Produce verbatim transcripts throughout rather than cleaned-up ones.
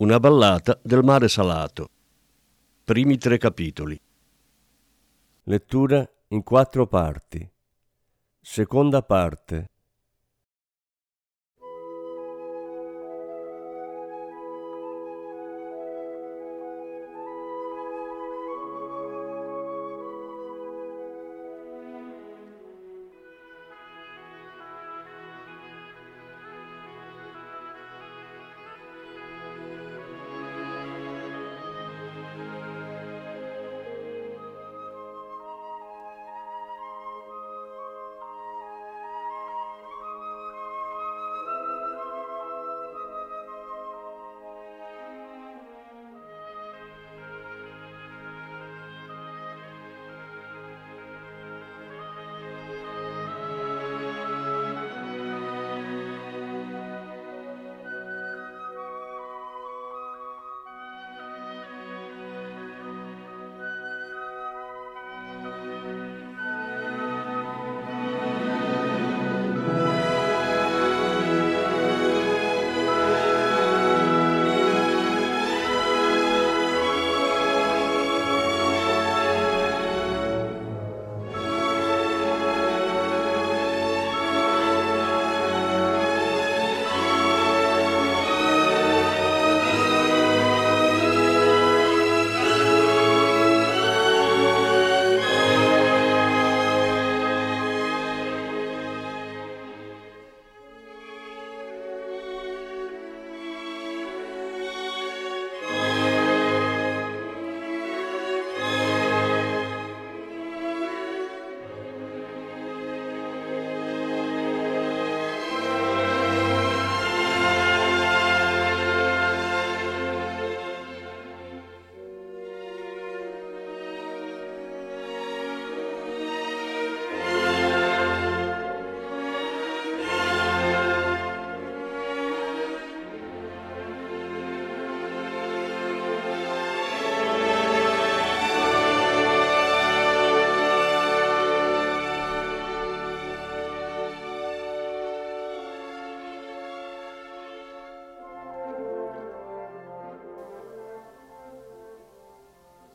Una ballata del mare salato. Primi tre capitoli. Lettura in quattro parti. Seconda parte.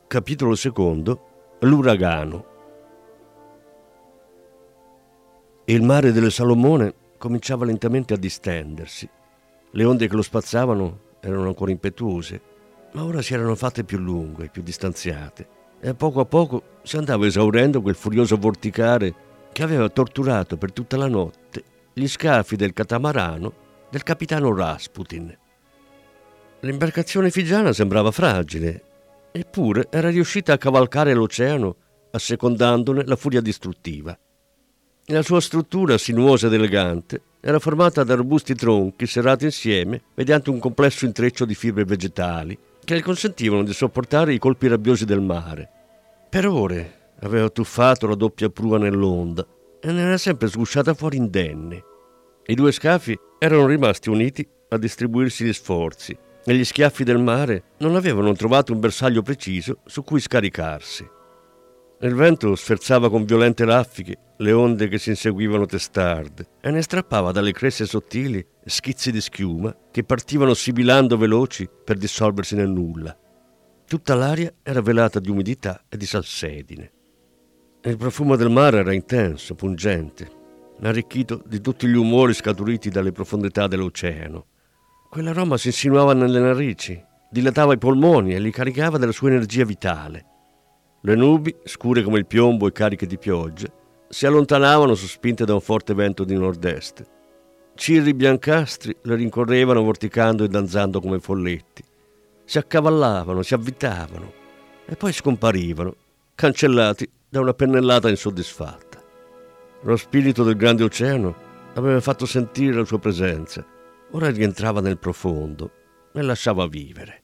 Capitolo secondo. L'uragano. Il mare delle Salomone cominciava lentamente a distendersi. Le onde che lo spazzavano erano ancora impetuose, ma ora si erano fatte più lunghe, più distanziate, e a poco a poco si andava esaurendo quel furioso vorticare che aveva torturato per tutta la notte gli scafi del catamarano del capitano Rasputin. L'imbarcazione figiana sembrava fragile, eppure era riuscita a cavalcare l'oceano assecondandone la furia distruttiva. La sua struttura sinuosa ed elegante era formata da robusti tronchi serrati insieme mediante un complesso intreccio di fibre vegetali che le consentivano di sopportare i colpi rabbiosi del mare. Per ore aveva tuffato la doppia prua nell'onda e ne era sempre sgusciata fuori indenne. I due scafi erano rimasti uniti a distribuirsi gli sforzi, e gli schiaffi del mare non avevano trovato un bersaglio preciso su cui scaricarsi. Il vento sferzava con violente raffiche le onde che si inseguivano testarde e ne strappava dalle creste sottili schizzi di schiuma che partivano sibilando veloci per dissolversi nel nulla. Tutta l'aria era velata di umidità e di salsedine. Il profumo del mare era intenso, pungente, arricchito di tutti gli umori scaturiti dalle profondità dell'oceano. Quell'aroma si insinuava nelle narici, dilatava i polmoni e li caricava della sua energia vitale. Le nubi, scure come il piombo e cariche di pioggia, si allontanavano sospinte da un forte vento di nord-est. Cirri biancastri le rincorrevano vorticando e danzando come folletti. Si accavallavano, si avvitavano e poi scomparivano, cancellati da una pennellata insoddisfatta. Lo spirito del grande oceano aveva fatto sentire la sua presenza. Ora rientrava nel profondo e lasciava vivere.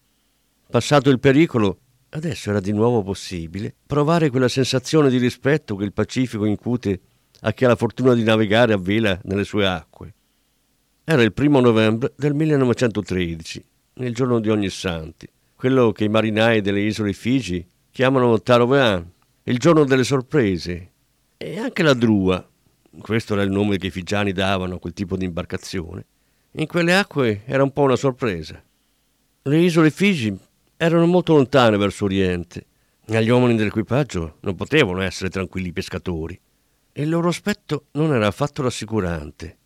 Passato il pericolo, adesso era di nuovo possibile provare quella sensazione di rispetto che il Pacifico incute a chi ha la fortuna di navigare a vela nelle sue acque. Era il primo novembre del millenovecentotredici, nel giorno di Ognissanti, quello che i marinai delle isole Figi chiamano Tarovean, il giorno delle sorprese, e anche la Drua, questo era il nome che i figiani davano a quel tipo di imbarcazione, in quelle acque era un po' una sorpresa. Le isole Figi erano molto lontane verso oriente, gli uomini dell'equipaggio non potevano essere tranquilli pescatori, e il loro aspetto non era affatto rassicurante.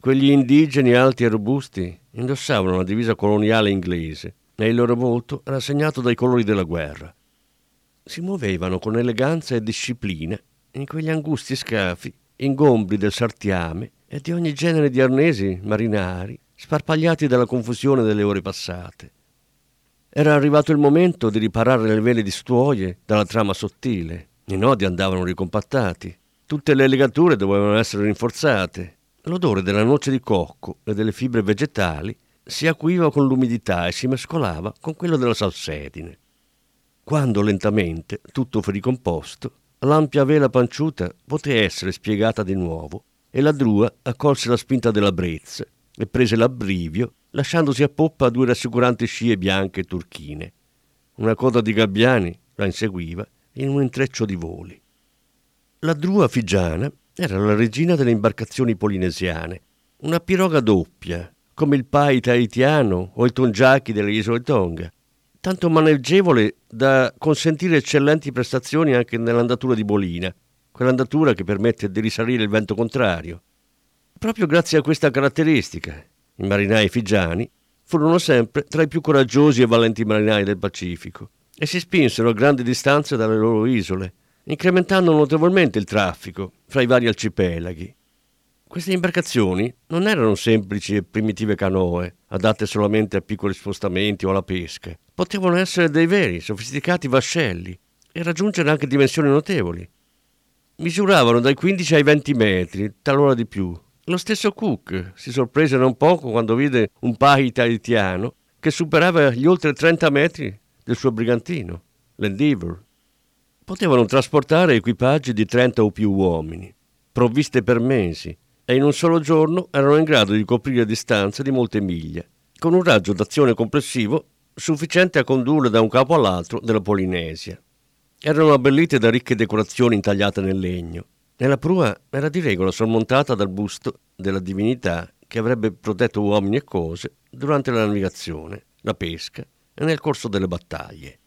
Quegli indigeni alti e robusti indossavano la divisa coloniale inglese e il loro volto era segnato dai colori della guerra. Si muovevano con eleganza e disciplina in quegli angusti scafi, ingombri del sartiame e di ogni genere di arnesi marinari, sparpagliati dalla confusione delle ore passate. Era arrivato il momento di riparare le vele di stuoie dalla trama sottile, i nodi andavano ricompattati, tutte le legature dovevano essere rinforzate, l'odore della noce di cocco e delle fibre vegetali si acuiva con l'umidità e si mescolava con quello della salsedine. Quando lentamente tutto fu ricomposto, l'ampia vela panciuta poté essere spiegata di nuovo e la drua accolse la spinta della brezza e prese l'abbrivio, lasciandosi a poppa due rassicuranti scie bianche e turchine. Una coda di gabbiani la inseguiva in un intreccio di voli. La drua figiana era la regina delle imbarcazioni polinesiane, una piroga doppia, come il pai tahitiano o il tongiaki delle isole Tonga, tanto maneggevole da consentire eccellenti prestazioni anche nell'andatura di bolina, quell'andatura che permette di risalire il vento contrario. Proprio grazie a questa caratteristica, i marinai figiani furono sempre tra i più coraggiosi e valenti marinai del Pacifico e si spinsero a grandi distanze dalle loro isole, incrementando notevolmente il traffico fra i vari arcipelaghi. Queste imbarcazioni non erano semplici e primitive canoe, adatte solamente a piccoli spostamenti o alla pesca. Potevano essere dei veri, sofisticati vascelli e raggiungere anche dimensioni notevoli. Misuravano dai quindici ai venti metri, talora di più. Lo stesso Cook si sorprese non poco quando vide un pahi tahitiano che superava gli oltre trenta metri del suo brigantino, l'Endeavour. Potevano trasportare equipaggi di trenta o più uomini, provviste per mesi, e in un solo giorno erano in grado di coprire distanze di molte miglia, con un raggio d'azione complessivo sufficiente a condurre da un capo all'altro della Polinesia. Erano abbellite da ricche decorazioni intagliate nel legno e la prua era di regola sormontata dal busto della divinità che avrebbe protetto uomini e cose durante la navigazione, la pesca e nel corso delle battaglie.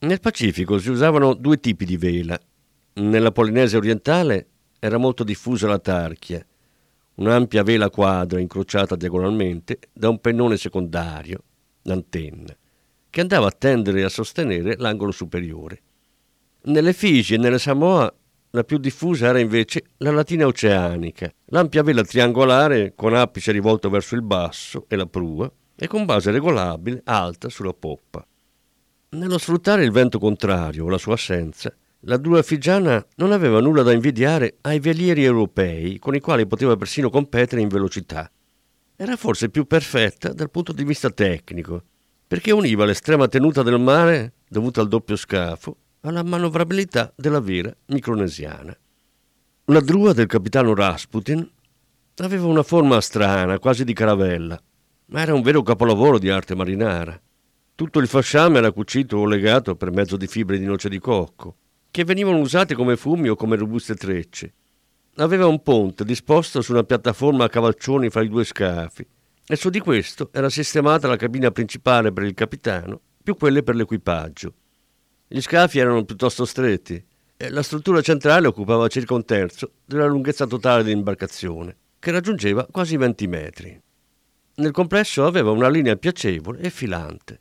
Nel Pacifico si usavano due tipi di vela. Nella Polinesia orientale era molto diffusa la tarchia, un'ampia vela quadra incrociata diagonalmente da un pennone secondario, l'antenna, che andava a tendere e a sostenere l'angolo superiore. Nelle Figi e nelle Samoa la più diffusa era invece la latina oceanica, l'ampia vela triangolare con apice rivolto verso il basso e la prua e con base regolabile alta sulla poppa. Nello sfruttare il vento contrario o la sua assenza, la drua figiana non aveva nulla da invidiare ai velieri europei con i quali poteva persino competere in velocità. Era forse più perfetta dal punto di vista tecnico, perché univa l'estrema tenuta del mare, dovuta al doppio scafo, alla manovrabilità della vela micronesiana. La drua del capitano Rasputin aveva una forma strana, quasi di caravella, ma era un vero capolavoro di arte marinara. Tutto il fasciame era cucito o legato per mezzo di fibre di noce di cocco, che venivano usate come fumi o come robuste trecce. Aveva un ponte disposto su una piattaforma a cavalcioni fra i due scafi e su di questo era sistemata la cabina principale per il capitano più quelle per l'equipaggio. Gli scafi erano piuttosto stretti e la struttura centrale occupava circa un terzo della lunghezza totale dell'imbarcazione, che raggiungeva quasi venti metri. Nel complesso aveva una linea piacevole e filante.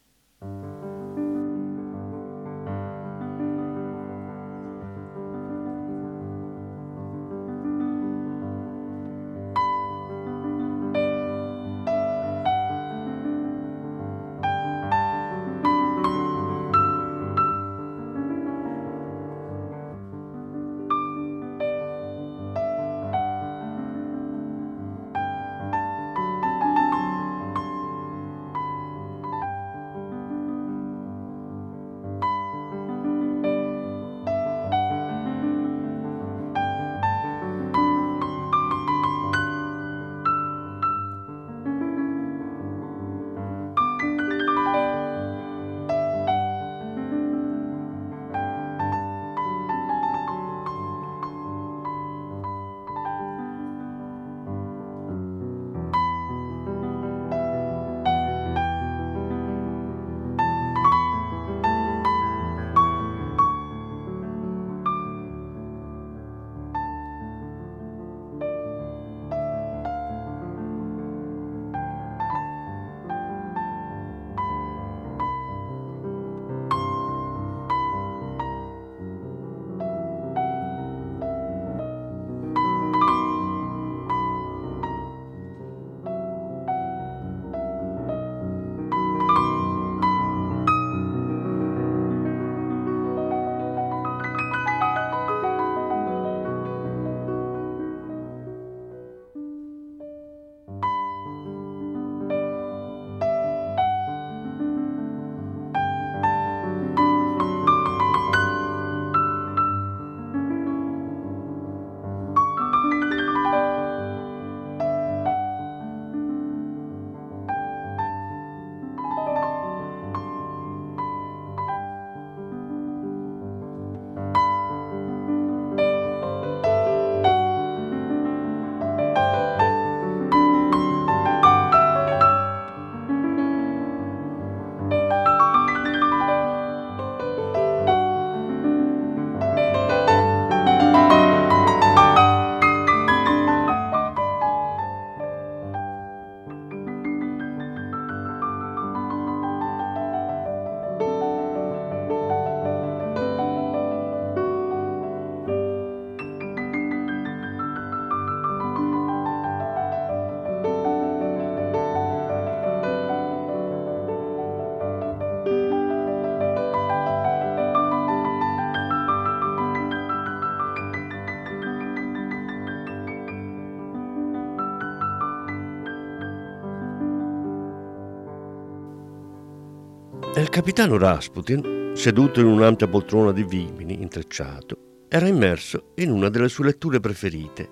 E il capitano Rasputin, seduto in un'ampia poltrona di vimini intrecciato, era immerso in una delle sue letture preferite,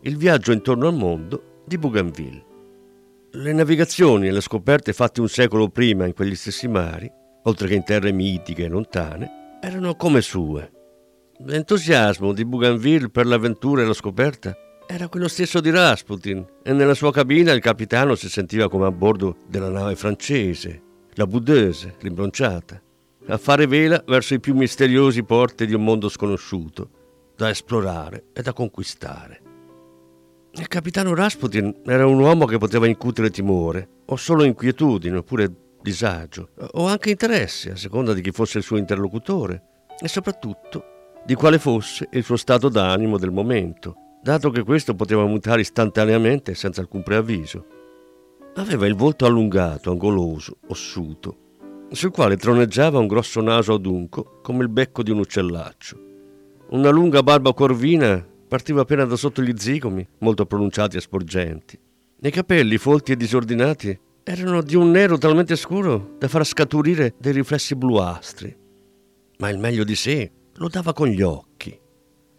Il viaggio intorno al mondo di Bougainville. Le navigazioni e le scoperte fatte un secolo prima in quegli stessi mari, oltre che in terre mitiche e lontane, erano come sue. L'entusiasmo di Bougainville per l'avventura e la scoperta era quello stesso di Rasputin, e nella sua cabina il capitano si sentiva come a bordo della nave francese, la Buddeuse, rimbronciata, a fare vela verso i più misteriosi porti di un mondo sconosciuto, da esplorare e da conquistare. Il capitano Rasputin era un uomo che poteva incutere timore, o solo inquietudine, oppure disagio, o anche interesse, a seconda di chi fosse il suo interlocutore, e soprattutto di quale fosse il suo stato d'animo del momento, dato che questo poteva mutare istantaneamente senza alcun preavviso. Aveva il volto allungato, angoloso, ossuto, sul quale troneggiava un grosso naso adunco come il becco di un uccellaccio. Una lunga barba corvina partiva appena da sotto gli zigomi, molto pronunciati e sporgenti. I capelli, folti e disordinati, erano di un nero talmente scuro da far scaturire dei riflessi bluastri. Ma il meglio di sé lo dava con gli occhi,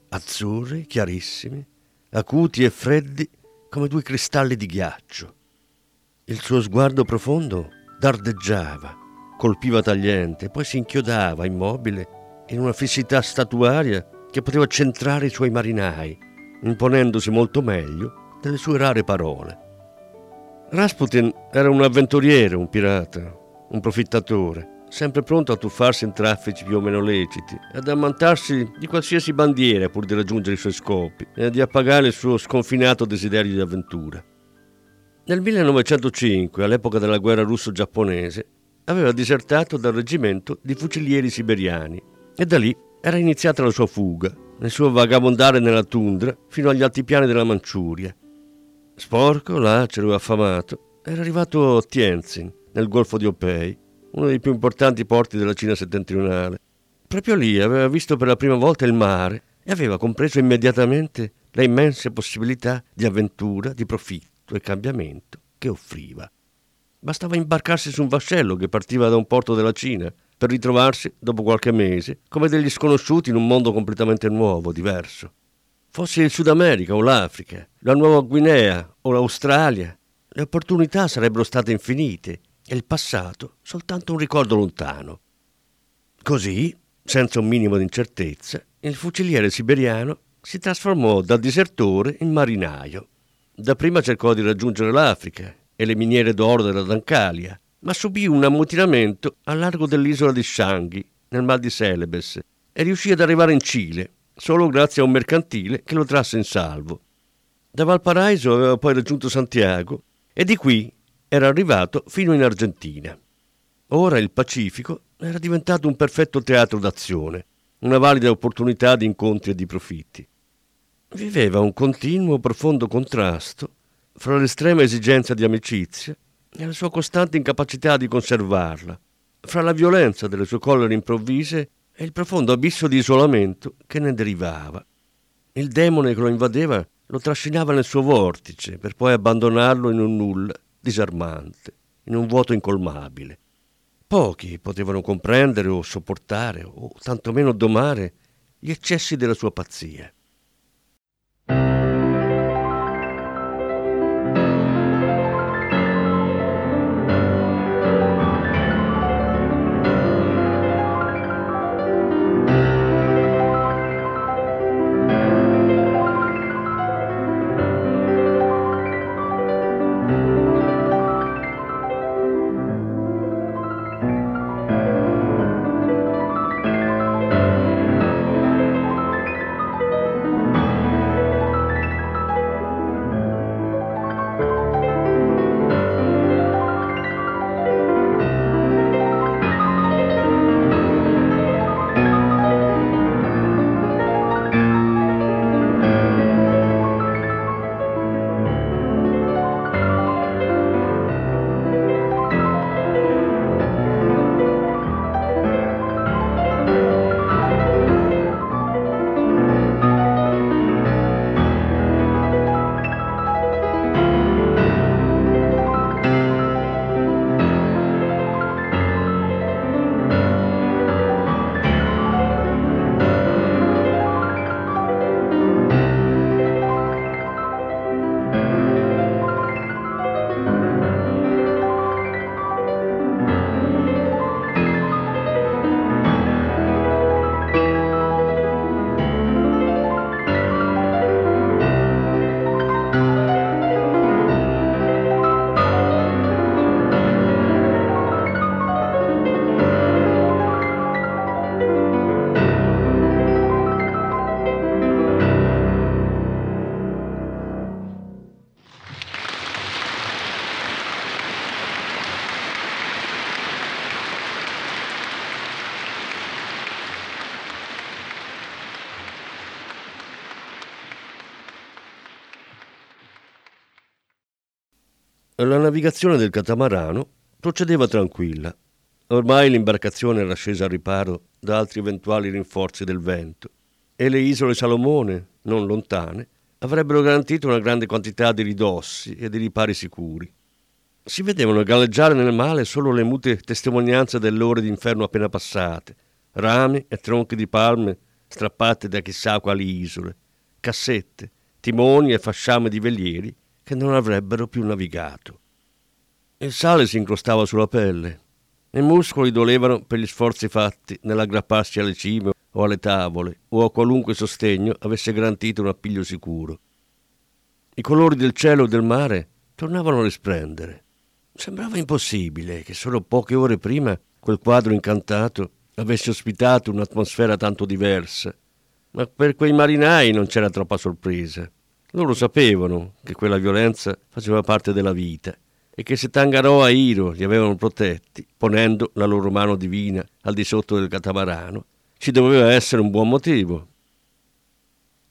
azzurri, chiarissimi, acuti e freddi come due cristalli di ghiaccio. Il suo sguardo profondo dardeggiava, colpiva tagliente, poi si inchiodava immobile in una fissità statuaria che poteva centrare i suoi marinai, imponendosi molto meglio delle sue rare parole. Rasputin era un avventuriere, un pirata, un profittatore, sempre pronto a tuffarsi in traffici più o meno leciti, ad ammantarsi di qualsiasi bandiera pur di raggiungere i suoi scopi e di appagare il suo sconfinato desiderio di avventura. Nel millenovecentocinque, all'epoca della guerra russo-giapponese, aveva disertato dal reggimento di fucilieri siberiani e da lì era iniziata la sua fuga, il suo vagabondare nella tundra fino agli altipiani della Manciuria. Sporco, lacero e affamato, era arrivato a Tianjin, nel golfo di Opei, uno dei più importanti porti della Cina settentrionale. Proprio lì aveva visto per la prima volta il mare e aveva compreso immediatamente le immense possibilità di avventura, di profitto e cambiamento che offriva. Bastava imbarcarsi su un vascello che partiva da un porto della Cina per ritrovarsi, dopo qualche mese, come degli sconosciuti in un mondo completamente nuovo, diverso. Fosse il Sud America o l'Africa, la Nuova Guinea o l'Australia, le opportunità sarebbero state infinite e il passato soltanto un ricordo lontano. Così, senza un minimo di incertezza, il fuciliere siberiano si trasformò da disertore in marinaio. Dapprima cercò di raggiungere l'Africa e le miniere d'oro della Dancalia, ma subì un ammutinamento a largo dell'isola di Shanghi, nel mar di Celebes, e riuscì ad arrivare in Cile, solo grazie a un mercantile che lo trasse in salvo. Da Valparaiso aveva poi raggiunto Santiago e di qui era arrivato fino in Argentina. Ora il Pacifico era diventato un perfetto teatro d'azione, una valida opportunità di incontri e di profitti. Viveva un continuo, profondo contrasto fra l'estrema esigenza di amicizia e la sua costante incapacità di conservarla, fra la violenza delle sue collere improvvise e il profondo abisso di isolamento che ne derivava. Il demone che lo invadeva lo trascinava nel suo vortice per poi abbandonarlo in un nulla disarmante, in un vuoto incolmabile. Pochi potevano comprendere o sopportare o tantomeno domare gli eccessi della sua pazzia. La navigazione del catamarano procedeva tranquilla. Ormai l'imbarcazione era scesa al riparo da altri eventuali rinforzi del vento e le isole Salomone, non lontane, avrebbero garantito una grande quantità di ridossi e di ripari sicuri. Si vedevano galleggiare nel mare solo le mute testimonianze delle ore d'inferno appena passate, rami e tronchi di palme strappate da chissà quali isole, cassette, timoni e fasciame di velieri che non avrebbero più navigato. Il sale si incrostava sulla pelle, i muscoli dolevano per gli sforzi fatti nell'aggrapparsi alle cime o alle tavole o a qualunque sostegno avesse garantito un appiglio sicuro. I colori del cielo e del mare tornavano a risplendere. Sembrava impossibile che solo poche ore prima quel quadro incantato avesse ospitato un'atmosfera tanto diversa, ma per quei marinai non c'era troppa sorpresa. Loro sapevano che quella violenza faceva parte della vita e che se Tangaroa e Iro li avevano protetti, ponendo la loro mano divina al di sotto del catamarano, ci doveva essere un buon motivo.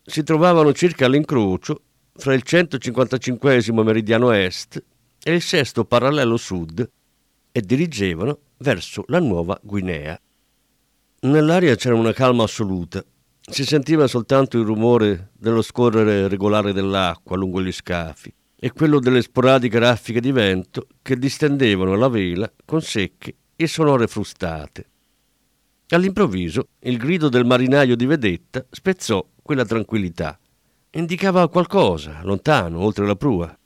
Si trovavano circa all'incrocio fra il centocinquantacinquesimo meridiano est e il sesto parallelo sud e dirigevano verso la Nuova Guinea. Nell'aria c'era una calma assoluta, si sentiva soltanto il rumore dello scorrere regolare dell'acqua lungo gli scafi e quello delle sporadiche raffiche di vento che distendevano la vela con secche e sonore frustate. All'improvviso il grido del marinaio di vedetta spezzò quella tranquillità. Indicava qualcosa, lontano, oltre la prua.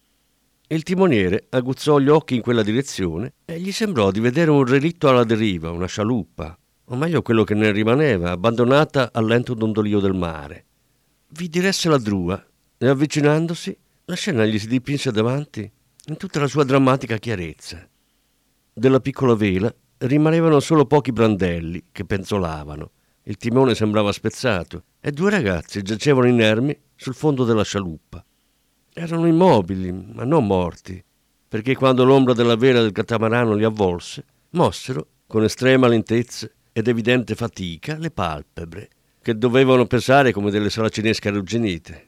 Il timoniere aguzzò gli occhi in quella direzione e gli sembrò di vedere un relitto alla deriva, una scialuppa, o meglio quello che ne rimaneva, abbandonata al lento dondolio del mare. Vi diresse la drua e, avvicinandosi, la scena gli si dipinse davanti in tutta la sua drammatica chiarezza. Della piccola vela rimanevano solo pochi brandelli che penzolavano, il timone sembrava spezzato e due ragazzi giacevano inermi sul fondo della scialuppa. Erano immobili, ma non morti, perché quando l'ombra della vela del catamarano li avvolse, mossero con estrema lentezza ed evidente fatica le palpebre, che dovevano pesare come delle saracinesche arrugginite.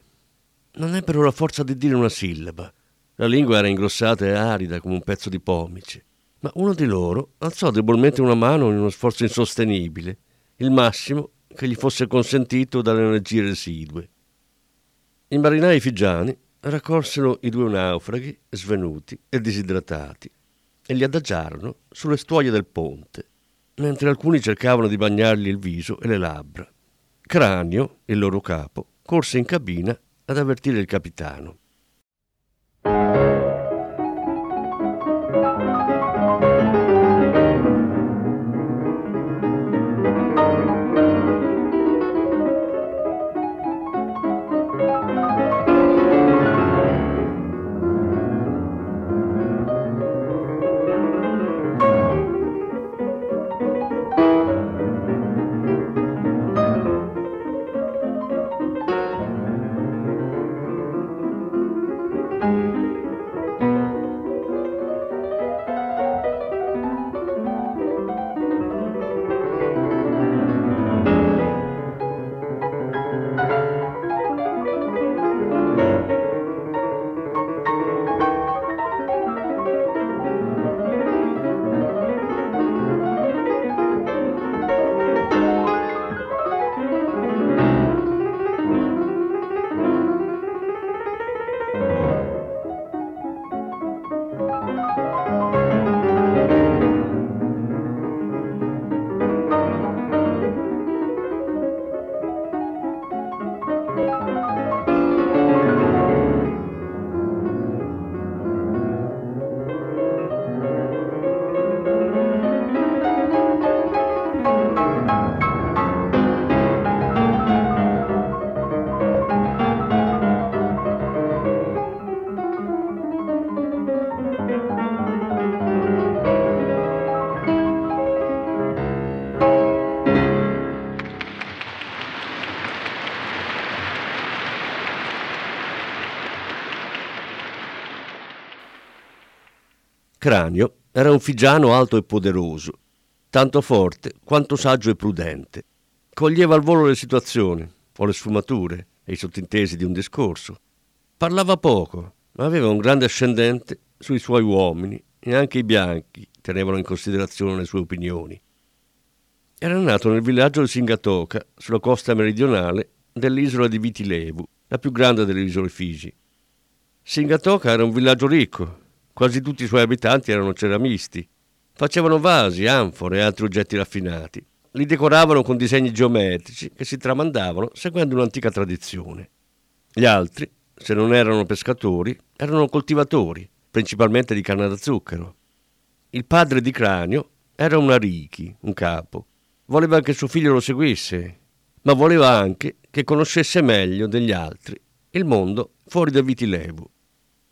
Non ebbero la forza di dire una sillaba, la lingua era ingrossata e arida come un pezzo di pomice, ma uno di loro alzò debolmente una mano in uno sforzo insostenibile, il massimo che gli fosse consentito dalle energie residue. I marinai figiani raccolsero i due naufraghi svenuti e disidratati e li adagiarono sulle stuoie del ponte, mentre alcuni cercavano di bagnargli il viso e le labbra. Cranio, il loro capo, corse in cabina ad avvertire il capitano. Cranio era un figiano alto e poderoso, tanto forte quanto saggio e prudente. Coglieva al volo le situazioni, o le sfumature e i sottintesi di un discorso. Parlava poco, ma aveva un grande ascendente sui suoi uomini e anche i bianchi tenevano in considerazione le sue opinioni. Era nato nel villaggio di Singatoka, sulla costa meridionale dell'isola di Viti Levu, la più grande delle isole Figi. Singatoka era un villaggio ricco, quasi tutti i suoi abitanti erano ceramisti, facevano vasi, anfore e altri oggetti raffinati. Li decoravano con disegni geometrici che si tramandavano seguendo un'antica tradizione. Gli altri, se non erano pescatori, erano coltivatori, principalmente di canna da zucchero. Il padre di Cranio era un ariki, un capo. Voleva che suo figlio lo seguisse, ma voleva anche che conoscesse meglio degli altri il mondo fuori da Viti Levu.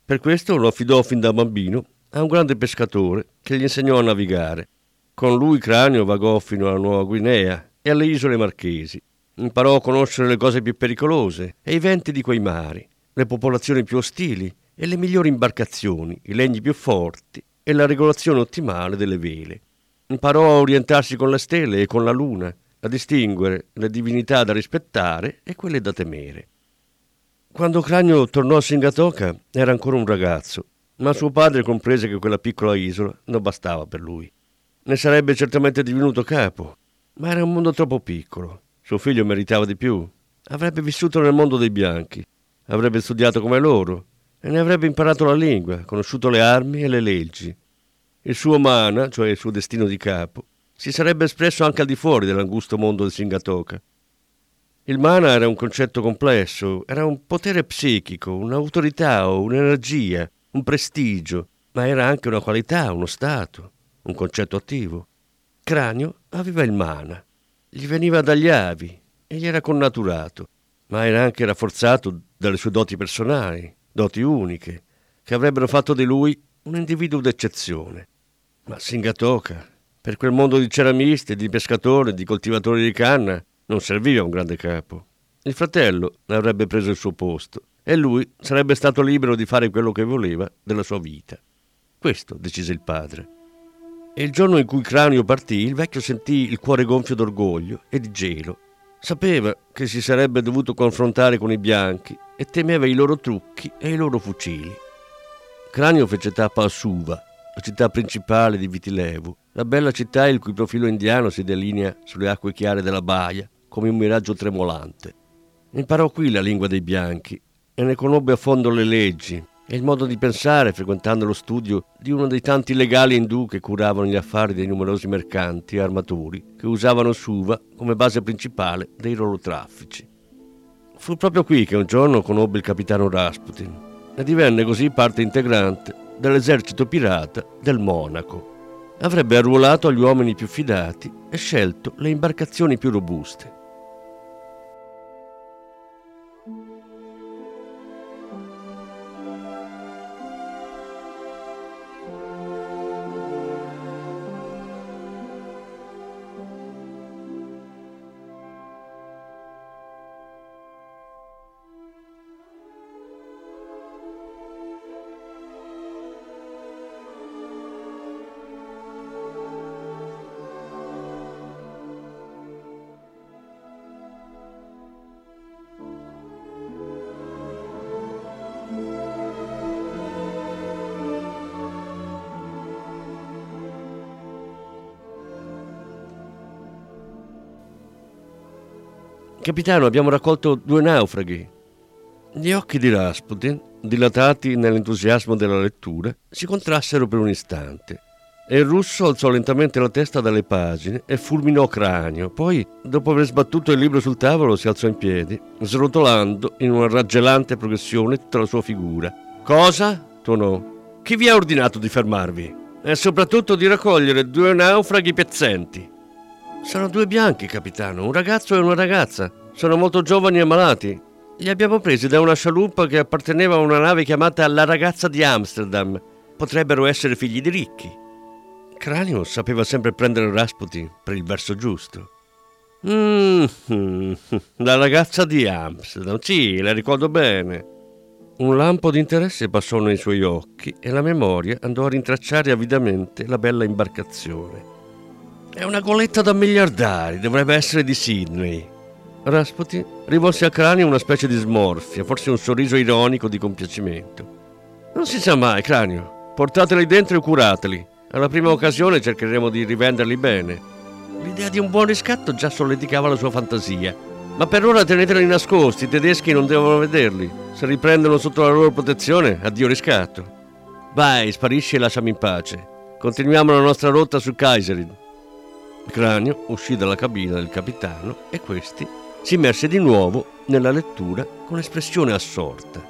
Per questo lo affidò fin da bambino a un grande pescatore che gli insegnò a navigare. Con lui Cranio vagò fino alla Nuova Guinea e alle isole Marchesi. Imparò a conoscere le cose più pericolose e i venti di quei mari, le popolazioni più ostili e le migliori imbarcazioni, i legni più forti e la regolazione ottimale delle vele. Imparò a orientarsi con le stelle e con la luna, a distinguere le divinità da rispettare e quelle da temere. Quando Cranio tornò a Singatoka era ancora un ragazzo, ma suo padre comprese che quella piccola isola non bastava per lui. Ne sarebbe certamente divenuto capo, ma era un mondo troppo piccolo. Suo figlio meritava di più. Avrebbe vissuto nel mondo dei bianchi, avrebbe studiato come loro e ne avrebbe imparato la lingua, conosciuto le armi e le leggi. Il suo mana, cioè il suo destino di capo, si sarebbe espresso anche al di fuori dell'angusto mondo di Singatoka. Il mana era un concetto complesso, era un potere psichico, un'autorità o un'energia, un prestigio, ma era anche una qualità, uno stato, un concetto attivo. Cranio aveva il mana, gli veniva dagli avi e gli era connaturato, ma era anche rafforzato dalle sue doti personali, doti uniche, che avrebbero fatto di lui un individuo d'eccezione. Ma Singatoka, per quel mondo di ceramisti, di pescatori, di coltivatori di canna, non serviva un grande capo. Il fratello avrebbe preso il suo posto e lui sarebbe stato libero di fare quello che voleva della sua vita. Questo decise il padre. E il giorno in cui Cranio partì, il vecchio sentì il cuore gonfio d'orgoglio e di gelo. Sapeva che si sarebbe dovuto confrontare con i bianchi e temeva i loro trucchi e i loro fucili. Cranio fece tappa a Suva, la città principale di Viti Levu, la bella città il cui profilo indiano si delinea sulle acque chiare della baia come un miraggio tremolante. Imparò qui la lingua dei bianchi e ne conobbe a fondo le leggi e il modo di pensare, frequentando lo studio di uno dei tanti legali indù che curavano gli affari dei numerosi mercanti e armatori che usavano Suva come base principale dei loro traffici. Fu proprio qui che un giorno conobbe il capitano Rasputin e divenne così parte integrante dell'esercito pirata del Monaco. Avrebbe arruolato gli uomini più fidati e scelto le imbarcazioni più robuste. «Capitano, abbiamo raccolto due naufraghi». Gli occhi di Rasputin, dilatati nell'entusiasmo della lettura, si contrassero per un istante e il russo alzò lentamente la testa dalle pagine e fulminò Cranio. Poi, dopo aver sbattuto il libro sul tavolo, si alzò in piedi, srotolando in una raggelante progressione tutta la sua figura. «Cosa?» tonò. «Chi vi ha ordinato di fermarvi? E soprattutto di raccogliere due naufraghi pezzenti». «Sono due bianchi, capitano, un ragazzo e una ragazza. Sono molto giovani e malati. Li abbiamo presi da una scialuppa che apparteneva a una nave chiamata La Ragazza di Amsterdam. Potrebbero essere figli di ricchi». Cranio sapeva sempre prendere Rasputin per il verso giusto. «Mmm, La Ragazza di Amsterdam, sì, la ricordo bene». Un lampo di interesse passò nei suoi occhi e la memoria andò a rintracciare avidamente la bella imbarcazione. «È una goletta da miliardari, dovrebbe essere di Sydney». Rasputin rivolse a Cranio una specie di smorfia, forse un sorriso ironico di compiacimento. «Non si sa mai, Cranio. Portateli dentro e curateli. Alla prima occasione cercheremo di rivenderli bene. L'idea di un buon riscatto già solleticava la sua fantasia. Ma per ora teneteli nascosti, i tedeschi non devono vederli. Se li prendono sotto la loro protezione, addio riscatto. Vai, sparisci e lasciami in pace. Continuiamo la nostra rotta su Kaiserin. Il cranio uscì dalla cabina del capitano e questi si immerse di nuovo nella lettura con espressione assorta.